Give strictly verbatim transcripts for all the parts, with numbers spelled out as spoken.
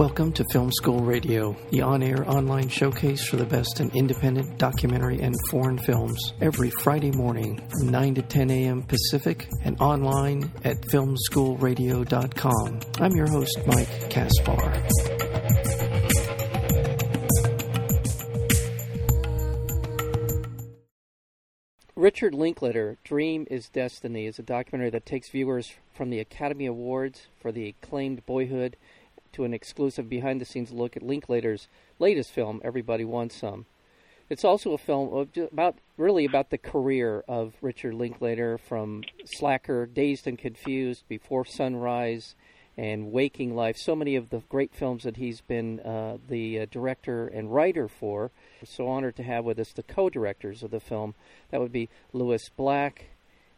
Welcome to Film School Radio, the on-air online showcase for the best in independent, documentary, and foreign films, every Friday morning from nine to ten a.m. Pacific and online at film school radio dot com. I'm your host, Mike Caspar. Richard Linklater, Dream is Destiny, is a documentary that takes viewers from the Academy Awards for the acclaimed Boyhood to an exclusive behind-the-scenes look at Linklater's latest film, Everybody Wants Some. It's also a film about really about the career of Richard Linklater, from Slacker, Dazed and Confused, Before Sunrise, and Waking Life. So many of the great films that he's been uh, the uh, director and writer for. We're so honored to have with us the co-directors of the film. That would be Louis Black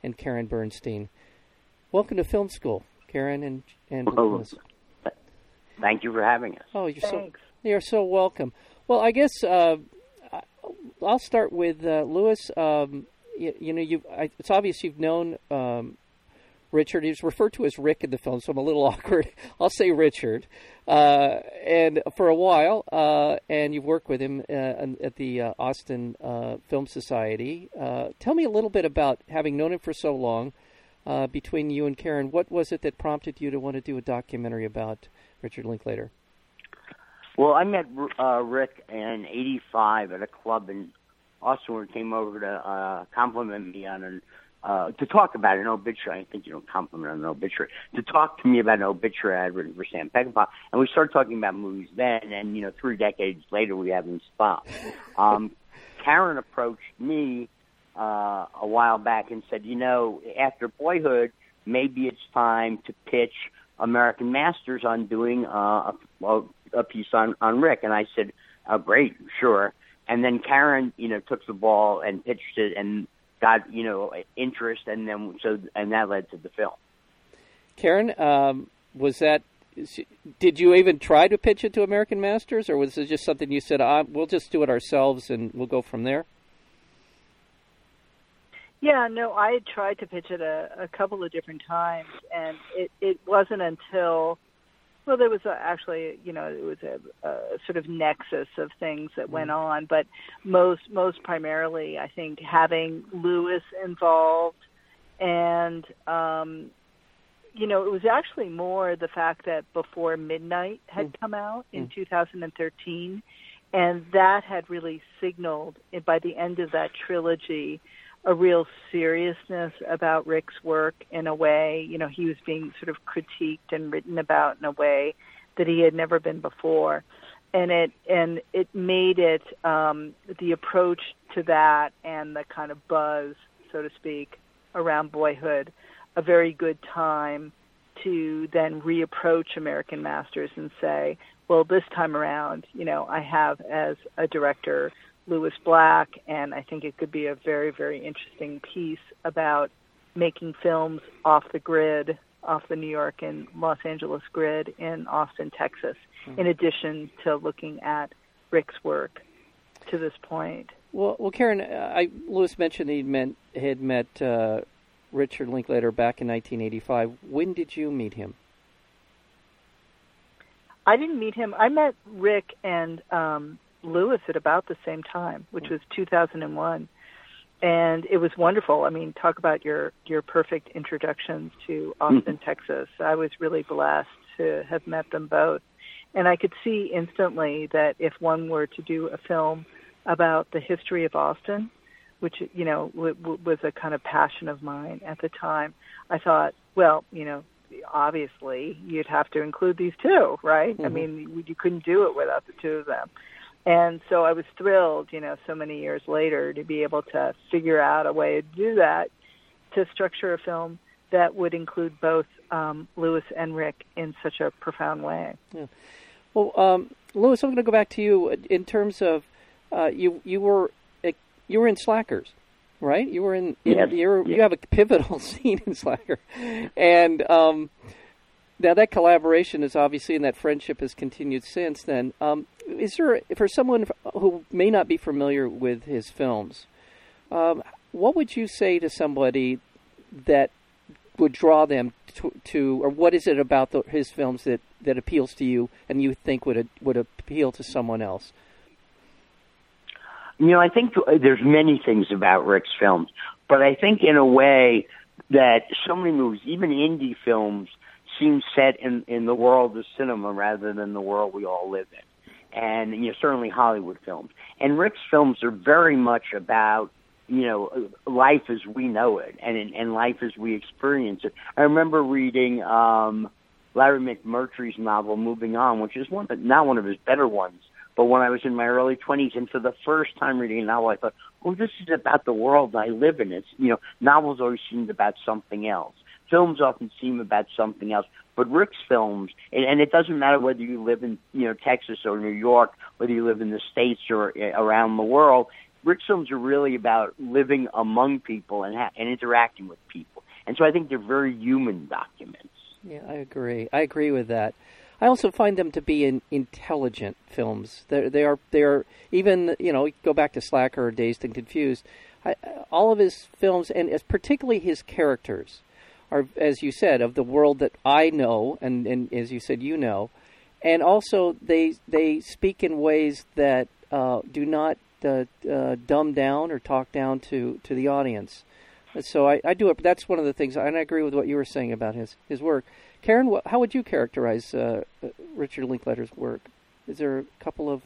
and Karen Bernstein. Welcome to Film School, Karen and, and Louis. Thank you for having us. Oh, you're Thanks. so you're so welcome. Well, I guess uh, I'll start with uh, Louis. Um, you, you know, you it's obvious you've known um, Richard. He's referred to as Rick in the film, so I'm a little awkward. I'll say Richard, uh, and for a while, uh, and you've worked with him uh, at the uh, Austin uh, Film Society. Uh, tell me a little bit about having known him for so long. Uh, between you and Karen, what was it that prompted you to want to do a documentary about Richard Linklater? Well, I met uh, Rick in eighty-five at a club in Austin, where he came over to uh, compliment me on an, uh, to talk about an obituary. I think you don't compliment on an obituary. To talk to me about an obituary I'd written for Sam Peckinpah, and we started talking about movies then. And you know, three decades later, we haven't stopped. Um, Karen approached me Uh, a while back and said, you know, after Boyhood, maybe it's time to pitch American Masters on doing uh, a, a piece on, on Rick. And I said, oh, great, sure. And then Karen, you know, took the ball and pitched it and got, you know, interest. And then so and that led to the film. Karen, um, was that, did you even try to pitch it to American Masters, or was it just something you said, ah, we'll just do it ourselves and we'll go from there? Yeah, no, I had tried to pitch it a, a couple of different times, and it, it wasn't until, well, there was a, actually, you know, it was a, a sort of nexus of things that went on, but most most primarily, I think, having Louis involved, and, um, you know, it was actually more the fact that Before Midnight had mm. come out in mm. two thousand thirteen, and that had really signaled, by the end of that trilogy, a real seriousness about Rick's work in a way. You know, he was being sort of critiqued and written about in a way that he had never been before. And it and it made it, um, the approach to that and the kind of buzz, so to speak, around Boyhood, a very good time to then reapproach American Masters and say, well, this time around, you know, I have as a director Louis Black, and I think it could be a very, very interesting piece about making films off the grid, off the New York and Los Angeles grid in Austin, Texas, mm-hmm. in addition to looking at Rick's work to this point. Well, well, Karen, I, Louis mentioned he meant, had met uh, Richard Linklater back in nineteen eighty-five. When did you meet him? I didn't meet him. I met Rick and Um, Louis at about the same time, which was two thousand one, and it was wonderful. I mean, talk about your your perfect introductions to Austin, mm-hmm. Texas. I was really blessed to have met them both, and I could see instantly that if one were to do a film about the history of Austin, which, you know, w- w- was a kind of passion of mine at the time, I thought, well, you know, obviously you'd have to include these two, right? Mm-hmm. I mean, you couldn't do it without the two of them. And so I was thrilled, you know, so many years later to be able to figure out a way to do that, to structure a film that would include both um, Louis and Rick in such a profound way. Yeah. Well, um, Louis, I'm going to go back to you in terms of uh, you. You were you were in Slackers, right? You were in. Yes. You were, yes. You have a pivotal scene in Slacker, and um, now that collaboration is obviously, and that friendship has continued since then. Um, Is there, for someone who may not be familiar with his films, um, what would you say to somebody that would draw them to, to or what is it about the, his films that that appeals to you and you think would would appeal to someone else? You know, I think there's many things about Rick's films, but I think in a way that so many movies, even indie films, seem set in, in the world of cinema rather than the world we all live in. And, you know, certainly Hollywood films. And Rick's films are very much about, you know, life as we know it and, and life as we experience it. I remember reading um, Larry McMurtry's novel, Moving On, which is one, not one of his better ones, but when I was in my early twenties, and for the first time reading a novel, I thought, oh, this is about the world I live in. It's, you know, novels always seemed about something else. Films often seem about something else. But Rick's films, and, and it doesn't matter whether you live in, you know, Texas or New York, whether you live in the States or uh, around the world, Rick's films are really about living among people and, ha- and interacting with people. And so I think they're very human documents. Yeah, I agree. I agree with that. I also find them to be in intelligent films. They're, they are they are even, you know, go back to Slacker or Dazed and Confused. I, all of his films, and as particularly his characters, are, as you said, of the world that I know, and, and as you said, you know, and also they they speak in ways that uh, do not uh, uh, dumb down or talk down to, to the audience. And so I, I do it. That's one of the things, and I agree with what you were saying about his, his work. Karen, how would you characterize uh, Richard Linklater's work? Is there a couple of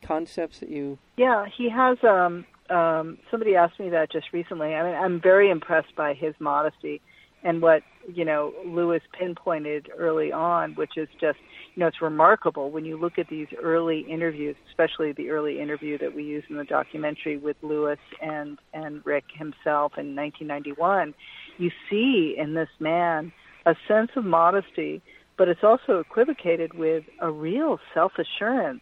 concepts that you... Yeah, he has... Um, um, somebody asked me that just recently. I mean, I'm very impressed by his modesty and what, you know, Lewis pinpointed early on, which is just, you know, it's remarkable when you look at these early interviews, especially the early interview that we use in the documentary with Lewis and, and Rick himself in nineteen ninety-one. You see in this man a sense of modesty, but it's also equivocated with a real self-assurance.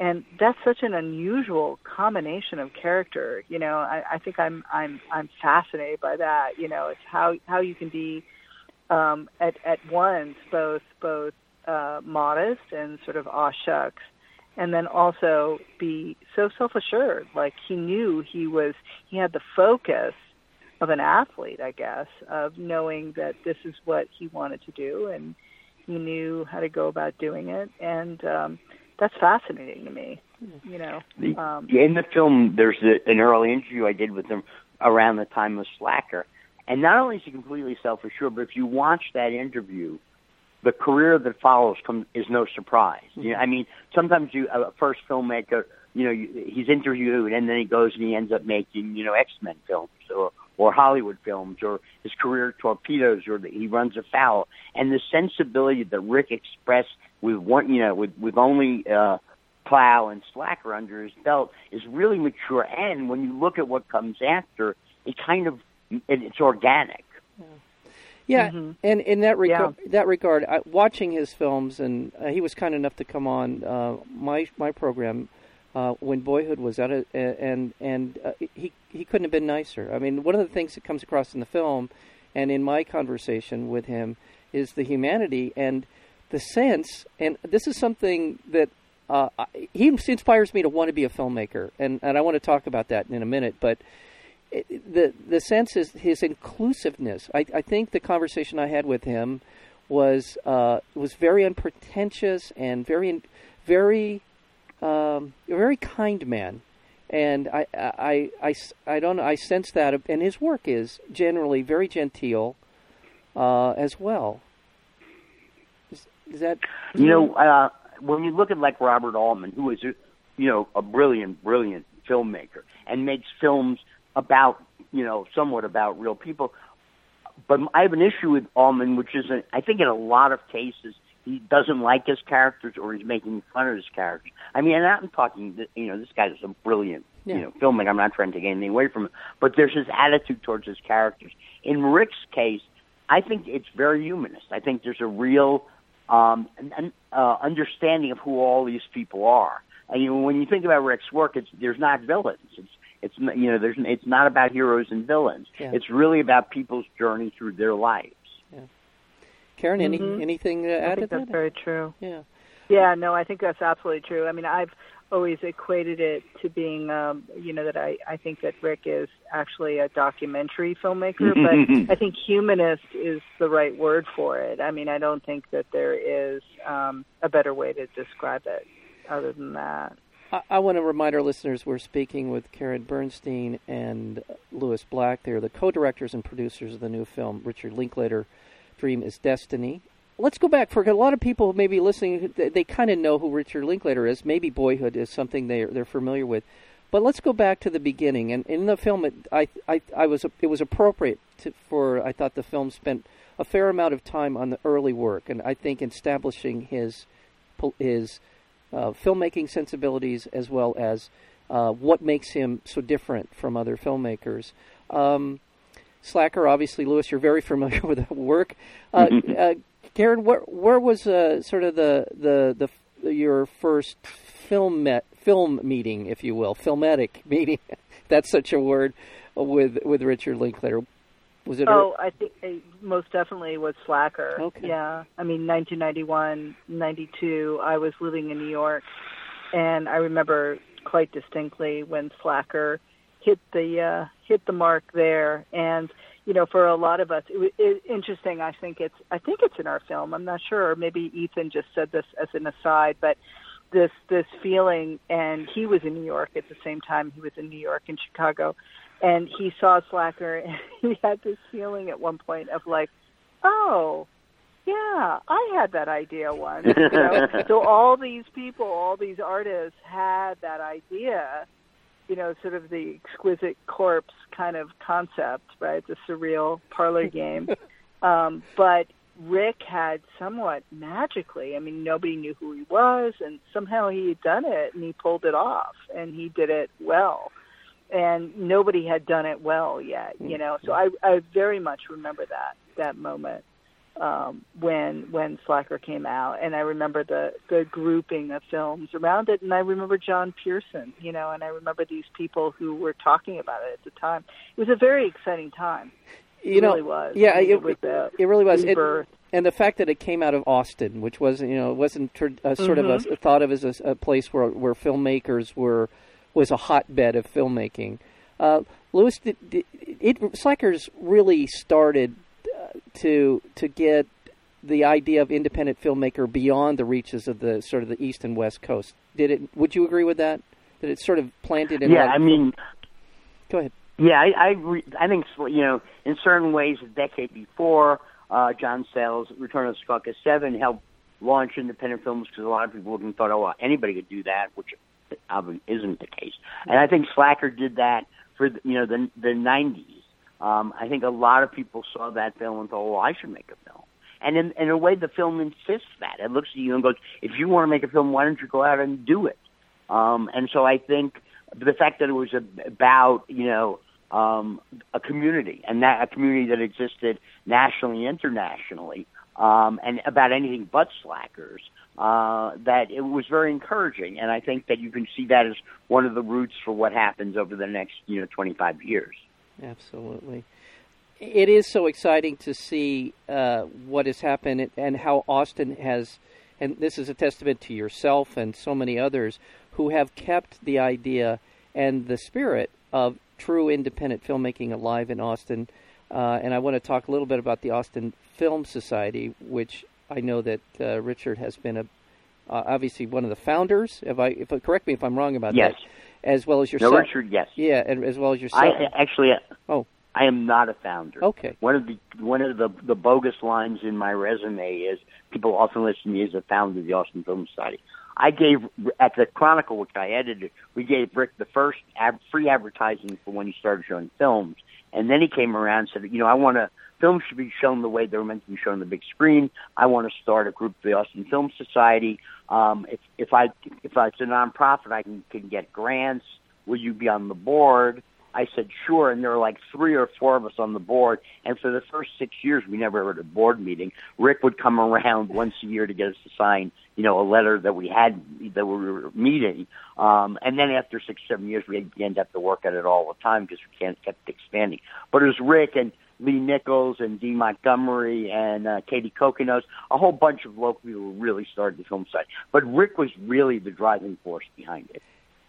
And that's such an unusual combination of character. You know, I, I think I'm I'm I'm fascinated by that. You know, it's how, how you can be um, at at once both both uh, modest and sort of aw shucks, and then also be so self-assured. Like he knew he was he had the focus of an athlete, I guess, of knowing that this is what he wanted to do and he knew how to go about doing it. And um, that's fascinating to me, you know. Um, in the film, there's a, an early interview I did with him around the time of Slacker. And not only is he completely self-assured, but if you watch that interview, the career that follows come, is no surprise. You know, I mean, sometimes you, a first filmmaker, you know, you, he's interviewed and then he goes and he ends up making, you know, X-Men films or or Hollywood films, or his career torpedoes, or the, he runs afoul. And the sensibility that Rick expressed with one, you know, with, with only uh, Plow and Slacker under his belt is really mature. And when you look at what comes after, it kind of, it, it's organic. Yeah, yeah. Mm-hmm. And in that, reg- yeah. that regard, I, watching his films, and uh, he was kind enough to come on uh, my my program Uh, when Boyhood was out, and and uh, he he couldn't have been nicer. I mean, one of the things that comes across in the film, and in my conversation with him, is the humanity and the sense. And this is something that uh, he inspires me to want to be a filmmaker, and, and I want to talk about that in a minute. But it, the the sense is his inclusiveness. I, I think the conversation I had with him was uh, was very unpretentious and very very. Um, a very kind man, and I, I, I, I don't know, I sense that, and his work is generally very genteel uh, as well. Is, is that is you know uh, when you look at like Robert Altman, who is you know a brilliant, brilliant filmmaker, and makes films about you know somewhat about real people, but I have an issue with Altman, which is a, I think in a lot of cases. He doesn't like his characters, or he's making fun of his characters. I mean, and I'm talking, you know, this guy is a brilliant, yeah. you know, filmmaker. I'm not trying to take anything away from him, but there's his attitude towards his characters. In Rick's case, I think it's very humanist. I think there's a real um, an, uh, understanding of who all these people are. I mean, when you think about Rick's work, it's there's not villains. It's it's you know, there's it's not about heroes and villains. Yeah. It's really about people's journey through their lives. Yeah. Karen, any, mm-hmm. anything to add to that? I think that's that? very true. Yeah. Yeah, no, I think that's absolutely true. I mean, I've always equated it to being, um, you know, that I, I think that Rick is actually a documentary filmmaker, but I think humanist is the right word for it. I mean, I don't think that there is um, a better way to describe it other than that. I, I want to remind our listeners we're speaking with Karen Bernstein and Louis Black. They're the co-directors and producers of the new film, Richard Linklater, Dream is Destiny. Let's go back, for a lot of people maybe listening, they, they kind of know who Richard Linklater is. Maybe Boyhood is something they're, they're familiar with. But let's go back to the beginning. And in the film, it, I, I, I was, it was appropriate to, for, I thought the film spent a fair amount of time on the early work, and I think establishing his his uh, filmmaking sensibilities as well as uh, what makes him so different from other filmmakers. Um, Slacker, obviously, Louis, you're very familiar with that work. Uh, uh, Karen, where, where was uh, sort of the the, the your first film met, film meeting, if you will, filmetic meeting? That's such a word with with Richard Linklater. Was it? Oh, a... I think it most definitely was Slacker. Okay. Yeah, I mean, nineteen ninety-one, ninety-two. I was living in New York, and I remember quite distinctly when Slacker hit the uh, hit the mark there. And you know, for a lot of us, it, it, interesting. I think it's I think it's in our film. I'm not sure. Maybe Ethan just said this as an aside, but this this feeling, and he was in New York at the same time. He was in New York and Chicago, and he saw Slacker, and he had this feeling at one point of like, oh, yeah, I had that idea once. You know? So all these people, all these artists had that idea. You know, sort of the exquisite corpse kind of concept, right? The surreal parlor game. Um, but Rick had somewhat magically, I mean, nobody knew who he was, and somehow he had done it, and he pulled it off, and he did it well. And nobody had done it well yet, you know? So I, I very much remember that, that moment um, when when Slacker came out. And I remember the, the grouping of films around it, and I remember John Pearson, you know, and I remember these people who were talking about it at the time. It was a very exciting time. It you know, really was. Yeah, I mean, it, it, was a, it really was. It, and the fact that it came out of Austin, which was, you know, it wasn't ter- uh, sort mm-hmm. of a, thought of as a, a place where, where filmmakers were, was a hotbed of filmmaking. Uh, Louis, did, did, it, Slacker's really started to to get the idea of independent filmmaker beyond the reaches of the sort of the East and West Coast. Did it? Would you agree with that? That it sort of planted in? Yeah, that... I mean, go ahead. Yeah, I I, re, I think you know in certain ways a decade before uh, John Sayles' Return of the Secaucus Seven helped launch independent films because a lot of people wouldn't thought oh well, anybody could do that, which isn't the case. And I think Slacker did that for you know the the nineties. Um, I think a lot of people saw that film and thought, well, I should make a film. And in, in a way, the film insists that. It looks at you and goes, if you want to make a film, why don't you go out and do it? Um, and so I think the fact that it was about, you know, um, a community, and that a community that existed nationally, internationally, um, and about anything but slackers, uh, that it was very encouraging. And I think that you can see that as one of the roots for what happens over the next, you know, twenty-five years. Absolutely. It is so exciting to see uh, what has happened and how Austin has, and this is a testament to yourself and so many others who have kept the idea and the spirit of true independent filmmaking alive in Austin. Uh, and I want to talk a little bit about the Austin Film Society, which I know that uh, Richard has been a Uh, obviously one of the founders, if I if correct me if I'm wrong about yes. that, as well as yourself. No, Richard, yes. Yeah, and as well as yourself. I, actually, oh. I am not a founder. Okay. One of the one of the, the bogus lines in my resume is people often list me as a founder of the Austin Film Society. I gave, at the Chronicle, which I edited, we gave Rick the first ab- free advertising for when he started showing films. And then he came around and said, you know, I want to, films should be shown the way they were meant to be shown on the big screen. I want to start a group, the Austin Film Society. Um, if, if I, if I, it's a nonprofit, I can, can get grants. Will you be on the board? I said, sure. And there were like three or four of us on the board. And for the first six years, we never had a board meeting. Rick would come around once a year to get us to sign, you know, a letter that we had, that we were meeting. Um, and then after six, seven years, we began to have to work at it all the time because we can't kept expanding. But it was Rick and Lee Nichols and Dee Montgomery and uh, Katie Kokinos, a whole bunch of local people who really started the film site. But Rick was really the driving force behind it.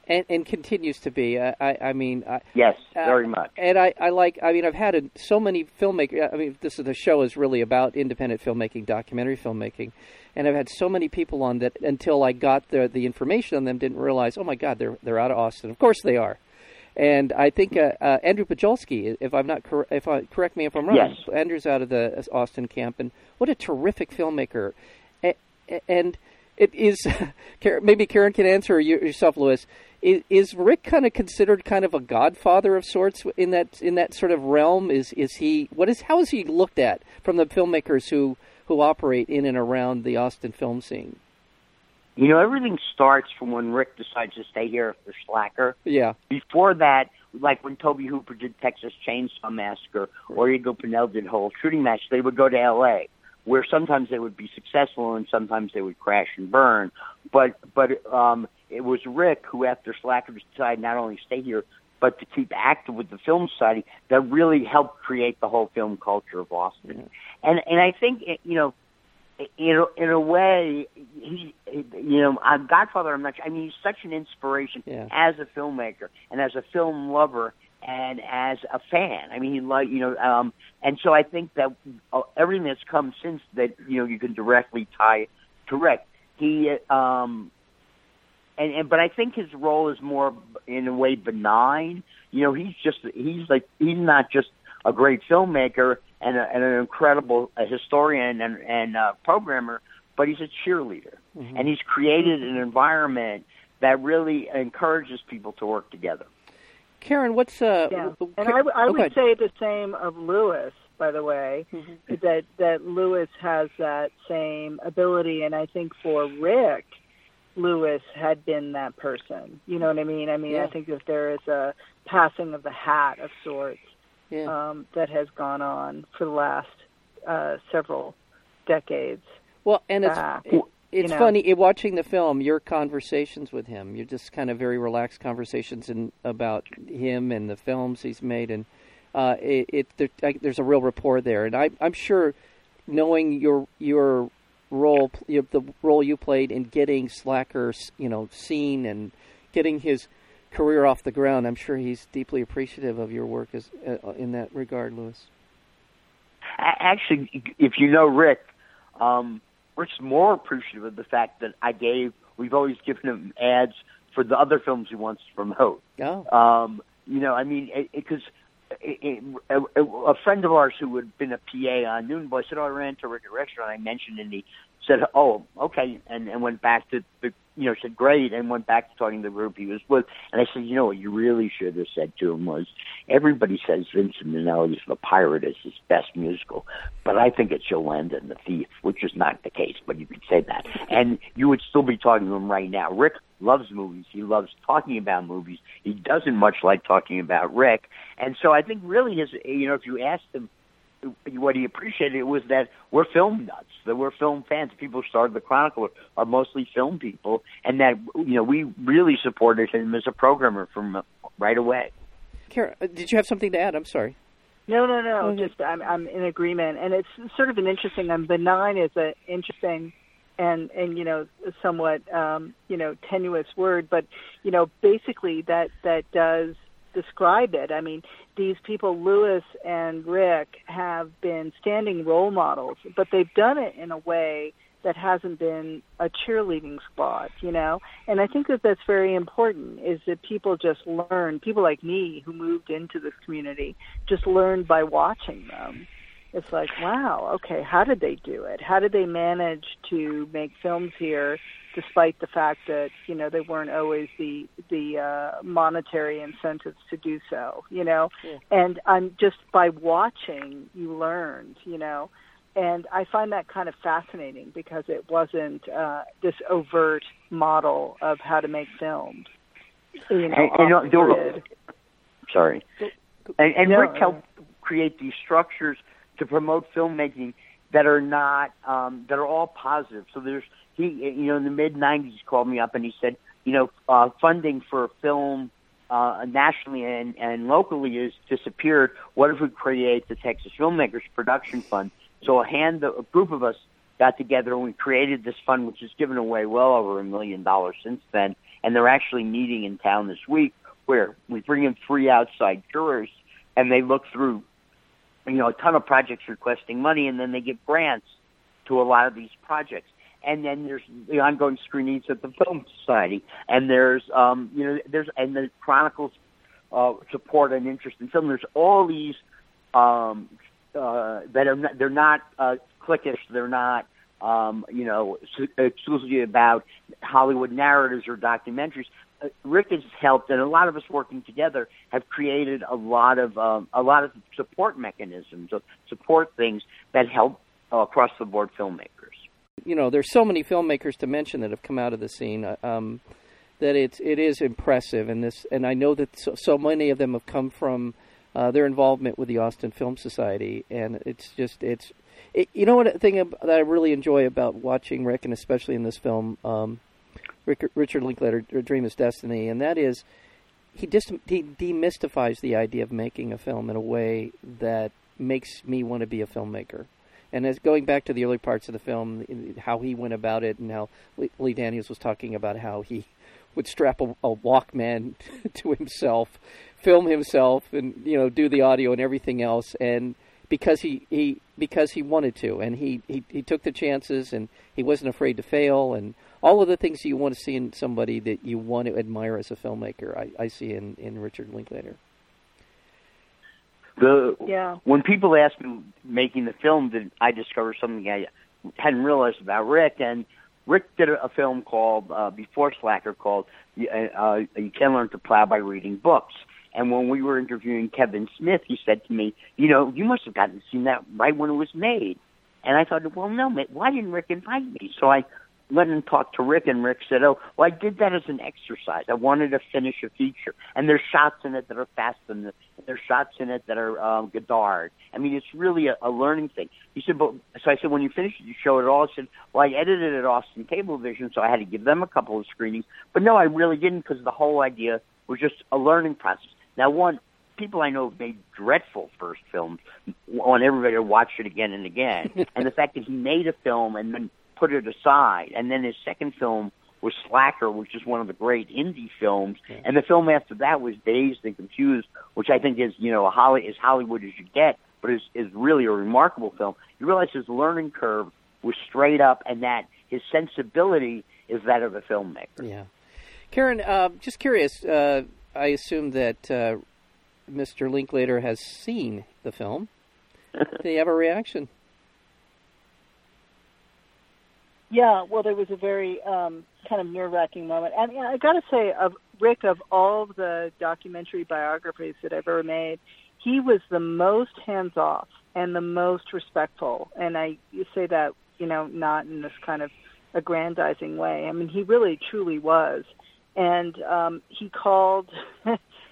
And, and continues to be. Uh, I, I mean, I, yes, very much. Uh, and I, I like. I mean, I've had a, so many filmmakers. I mean, this is the show is really about independent filmmaking, documentary filmmaking, and I've had so many people on that until I got the the information on them, didn't realize. Oh my God, they're they're out of Austin. Of course they are. And I think uh, uh, Andrew Pajolski, if I'm not cor- if I, correct me if I'm wrong. Yes. Andrew's out of the Austin camp, and what a terrific filmmaker. And, and it is maybe Karen can answer or you, yourself, Louis. Is Rick kind of considered kind of a godfather of sorts in that in that sort of realm? Is is he what is how is he looked at from the filmmakers who, who operate in and around the Austin film scene? You know, everything starts from when Rick decides to stay here for Slacker. Yeah. Before that, like when Toby Hooper did Texas Chainsaw Massacre or Ego Pennell did Whole Shooting Match, they would go to L A, where sometimes they would be successful and sometimes they would crash and burn. But but um it was Rick who, after Slacker, decided not only to stay here, but to keep active with the Film Society, that really helped create the whole film culture of Austin. Mm-hmm. And and I think, it, you know, in a, in a way, he, you know, I'm Godfather, I'm not I mean, he's such an inspiration yeah. as a filmmaker and as a film lover and as a fan. I mean, he like, you know, um, and so I think that everything that's come since that, you know, you can directly tie to Rick. He, um... And, and but I think his role is more, in a way, benign. You know, he's just he's like he's not just a great filmmaker and, a, and an incredible a historian and, and a programmer, but he's a cheerleader, mm-hmm. and he's created an environment that really encourages people to work together. Karen, what's uh? Yeah. And Karen, I, I oh, would say the same of Louis. By the way, mm-hmm. that that Louis has that same ability, and I think for Rick, Louis had been that person. You know what I mean? I mean, yeah. I think that there is a passing of the hat of sorts yeah. um, that has gone on for the last uh, several decades. Well, and it's uh, it, it's you know. funny, watching the film, your conversations with him, you're just kind of very relaxed conversations in, about him and the films he's made, and uh, it, it there, I, there's a real rapport there. And I, I'm sure knowing your your... role, you know, the role you played in getting Slacker, you know, seen and getting his career off the ground. I'm sure he's deeply appreciative of your work as uh, in that regard, Louis. Actually, if you know Rick, um, Rick's more appreciative of the fact that I gave. We've always given him ads for the other films he wants to promote. Oh. Um, you know, I mean, because. It, it, a, a friend of ours who had been a P A on Noon Boy said, "Oh, I ran to Rick at a restaurant." I mentioned, and he said, "Oh, okay," and, and went back to the, you know, said, "Great," and went back to talking to the group he was with. And I said, "You know what you really should have said to him was, everybody says Vincent Minnelli's The Pirate is his best musical, but I think it's Yolanda and The Thief, which is not the case, but you could say that, and you would still be talking to him right now." Rick loves movies. He loves talking about movies. He doesn't much like talking about Rick. And so I think really his, you know, if you asked him what he appreciated, was that we're film nuts, that we're film fans. People who started the Chronicle are mostly film people, and that, you know, we really supported him as a programmer from right away. Karen, did you have something to add? I'm sorry. No, no, no. Mm-hmm. Just I'm, I'm in agreement. And it's sort of an interesting, and benign is an interesting and, and you know, somewhat, um, you know, tenuous word. But, you know, basically that, that does describe it. I mean, these people, Louis and Rick, have been standing role models, but they've done it in a way that hasn't been a cheerleading squad, you know? And I think that that's very important, is that people just learn, people like me who moved into this community, just learned by watching them. It's like, wow, okay, how did they do it? How did they manage to make films here, despite the fact that, you know, they weren't always the the uh, monetary incentives to do so, you know? Yeah. And I'm just by watching, you learned, you know? And I find that kind of fascinating because it wasn't uh, this overt model of how to make films. You know, and, and, and, the, sorry. And, and no, Rick helped create these structures to promote filmmaking that are not, um, that are all positive. So there's, he, you know, in the mid nineties called me up and he said, you know, uh, funding for film uh, nationally and, and locally is disappeared. What if we create the Texas Filmmakers Production Fund? So a hand, a group of us got together and we created this fund, which has given away well over a million dollars since then. And they're actually meeting in town this week where we bring in three outside jurors and they look through, you know, a ton of projects requesting money, and then they give grants to a lot of these projects. And then there's the ongoing screenings at the Film Society, and there's, um, you know, there's, and the Chronicles uh, support and interest in film. There's all these um, uh, that are not, they're not uh, cliquish, they're not, um, you know, exclusively about Hollywood narratives or documentaries. Uh, Rick has helped, and a lot of us working together have created a lot of um, a lot of support mechanisms, support things that help uh, across the board filmmakers. You know, there's so many filmmakers to mention that have come out of the scene um, that it's it is impressive, and this and I know that so, so many of them have come from uh, their involvement with the Austin Film Society, and it's just it's it, you know what the thing that I really enjoy about watching Rick, and especially in this film, um, Rick, Richard Linklater, Dream is Destiny, and that is he just he demystifies the idea of making a film in a way that makes me want to be a filmmaker. And as going back to the early parts of the film, how he went about it, and how Lee Daniels was talking about how he would strap a, a Walkman to himself, film himself, and you know do the audio and everything else, and because he, he because he wanted to, and he, he, he took the chances, and he wasn't afraid to fail, and all of the things you want to see in somebody that you want to admire as a filmmaker, I, I see in, in Richard Linklater. The, yeah. When people asked me making the film, did I discover something I hadn't realized about Rick? And Rick did a, a film called uh, before Slacker called uh, You Can Learn to Plow by Reading Books. And when we were interviewing Kevin Smith, he said to me, "You know, you must have gotten seen that right when it was made." And I thought, "Well, no, mate, why didn't Rick invite me?" So I went and talked to Rick, and Rick said, "Oh, well, I did that as an exercise. I wanted to finish a feature, and there's shots in it that are fast, and there's shots in it that are um, Godard. I mean, it's really a, a learning thing." He said, "But so I said, when you finish it, you show it all." I said, "Well, I edited it at Austin Cablevision, so I had to give them a couple of screenings, but no, I really didn't, because the whole idea was just a learning process." Now, one, people I know have made dreadful first films, want everybody to watch it again and again, and the fact that he made a film and then put it aside, and then his second film was Slacker, which is one of the great indie films, and the film after that was Dazed and Confused, which I think is, you know, a Holly, as Hollywood as you get, but is, is really a remarkable film. You realize his learning curve was straight up, and that his sensibility is that of a filmmaker. Yeah, Karen, uh, just curious, uh, I assume that uh, Mister Linklater has seen the film. Did he have a reaction? Yeah, well, there was a very um, kind of nerve-wracking moment. And you know, I got to say, of Rick, of all of the documentary biographies that I've ever made, he was the most hands-off and the most respectful. And I say that, you know, not in this kind of aggrandizing way. I mean, he really, truly was. And um, he called,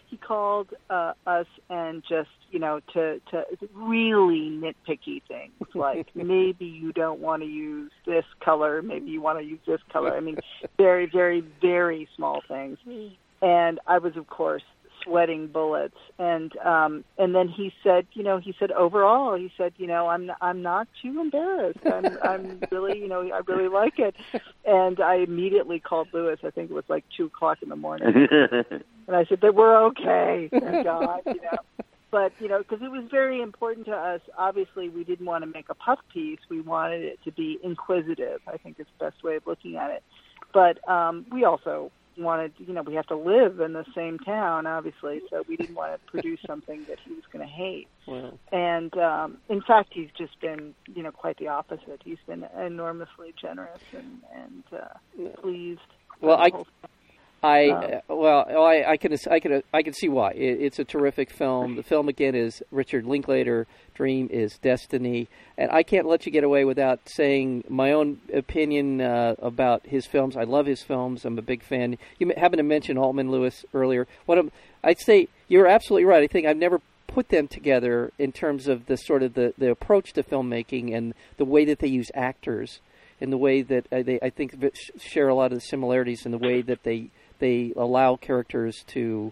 he called uh, us and just, you know, to, to really nitpicky things, like maybe you don't want to use this color, maybe you want to use this color. I mean, very, very, very small things. And I was, of course, sweating bullets. And um, and then he said, you know, he said overall, he said, you know, I'm I'm not too embarrassed. I'm I'm really, you know, I really like it. And I immediately called Louis. I think it was like two o'clock in the morning, and I said that we're okay. Thank God, you know. But, you know, because it was very important to us, obviously we didn't want to make a puff piece. We wanted it to be inquisitive, I think is the best way of looking at it. But um, we also wanted, you know, we have to live in the same town, obviously, so we didn't want to produce something that he was going to hate. Wow. And, um, in fact, he's just been, you know, quite the opposite. He's been enormously generous and, and uh, yeah. pleased. Well, I... I well, I, I can I can I can see why. It, it's a terrific film. The film again is Richard Linklater. Dream is Destiny, and I can't let you get away without saying my own opinion uh, about his films. I love his films. I'm a big fan. You happened to mention Altman Lewis earlier. What I'm, I'd say you're absolutely right. I think I've never put them together in terms of the sort of the, the approach to filmmaking and the way that they use actors, and the way that they I think share a lot of the similarities in the way that they. They allow characters to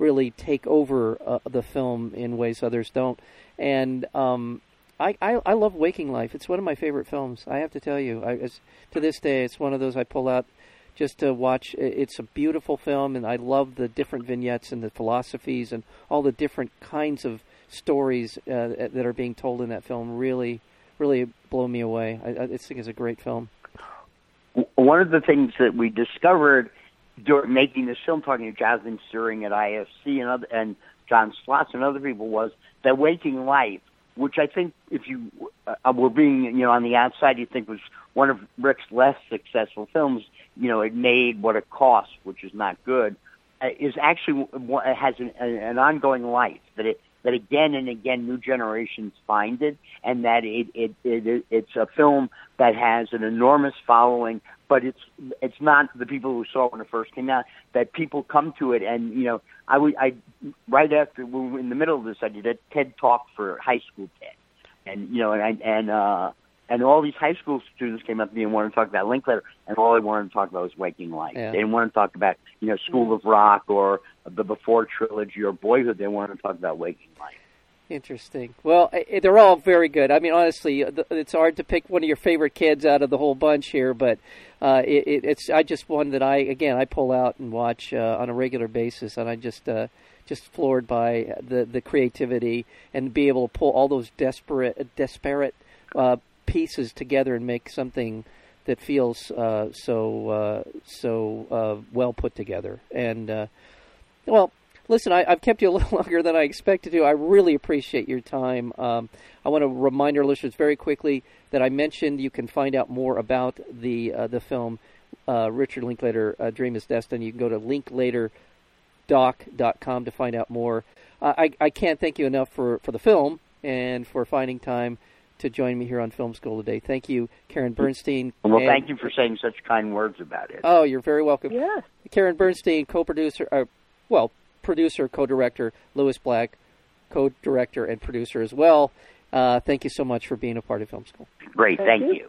really take over uh, the film in ways others don't. And um, I, I, I love Waking Life. It's one of my favorite films, I have to tell you. I, it's, to this day, it's one of those I pull out just to watch. It's a beautiful film, and I love the different vignettes and the philosophies and all the different kinds of stories uh, that are being told in that film really, really blow me away. I, I think it's a great film. One of the things that we discovered during making this film, talking to Jasmine Searing at I F C and other, and John Slots and other people, was that Waking Life, which I think if you uh, were being, you know, on the outside, you think was one of Rick's less successful films. You know, it made what it cost, which is not good, uh, is actually uh, has an, an ongoing life that it. That again and again, new generations find it, and that it, it, it it's a film that has an enormous following. But it's it's not the people who saw it when it first came out. That people come to it, and you know, I would I right after we were in the middle of this, I did a TED talk for high school kids, and you know, and I, and uh, and all these high school students came up to me and wanted to talk about Linklater, and all they wanted to talk about was Waking Life. Yeah. They didn't want to talk about you know School of Rock or the Before trilogy or Boyhood. They wanted to talk about Waking Life. Interesting. Well, they're all very good. I mean, honestly, it's hard to pick one of your favorite kids out of the whole bunch here, but uh, it, it's I just one that I again I pull out and watch uh, on a regular basis, and I just uh, just floored by the the creativity and be able to pull all those desperate disparate uh, pieces together and make something that feels uh, so uh, so uh, well put together. And uh, well. Listen, I, I've kept you a little longer than I expected to. I really appreciate your time. Um, I want to remind our listeners very quickly that I mentioned you can find out more about the uh, the film, uh, Richard Linklater, uh, Dream is Destined. You can go to linklater doc dot com to find out more. Uh, I, I can't thank you enough for, for the film and for finding time to join me here on Film School today. Thank you, Karen Bernstein. Well, and, thank you for saying such kind words about it. Oh, you're very welcome. Yeah. Karen Bernstein, co-producer, uh, well, producer, co-director, Louis Black, co-director and producer as well. Uh, thank you so much for being a part of Film School. Great, thank, thank you.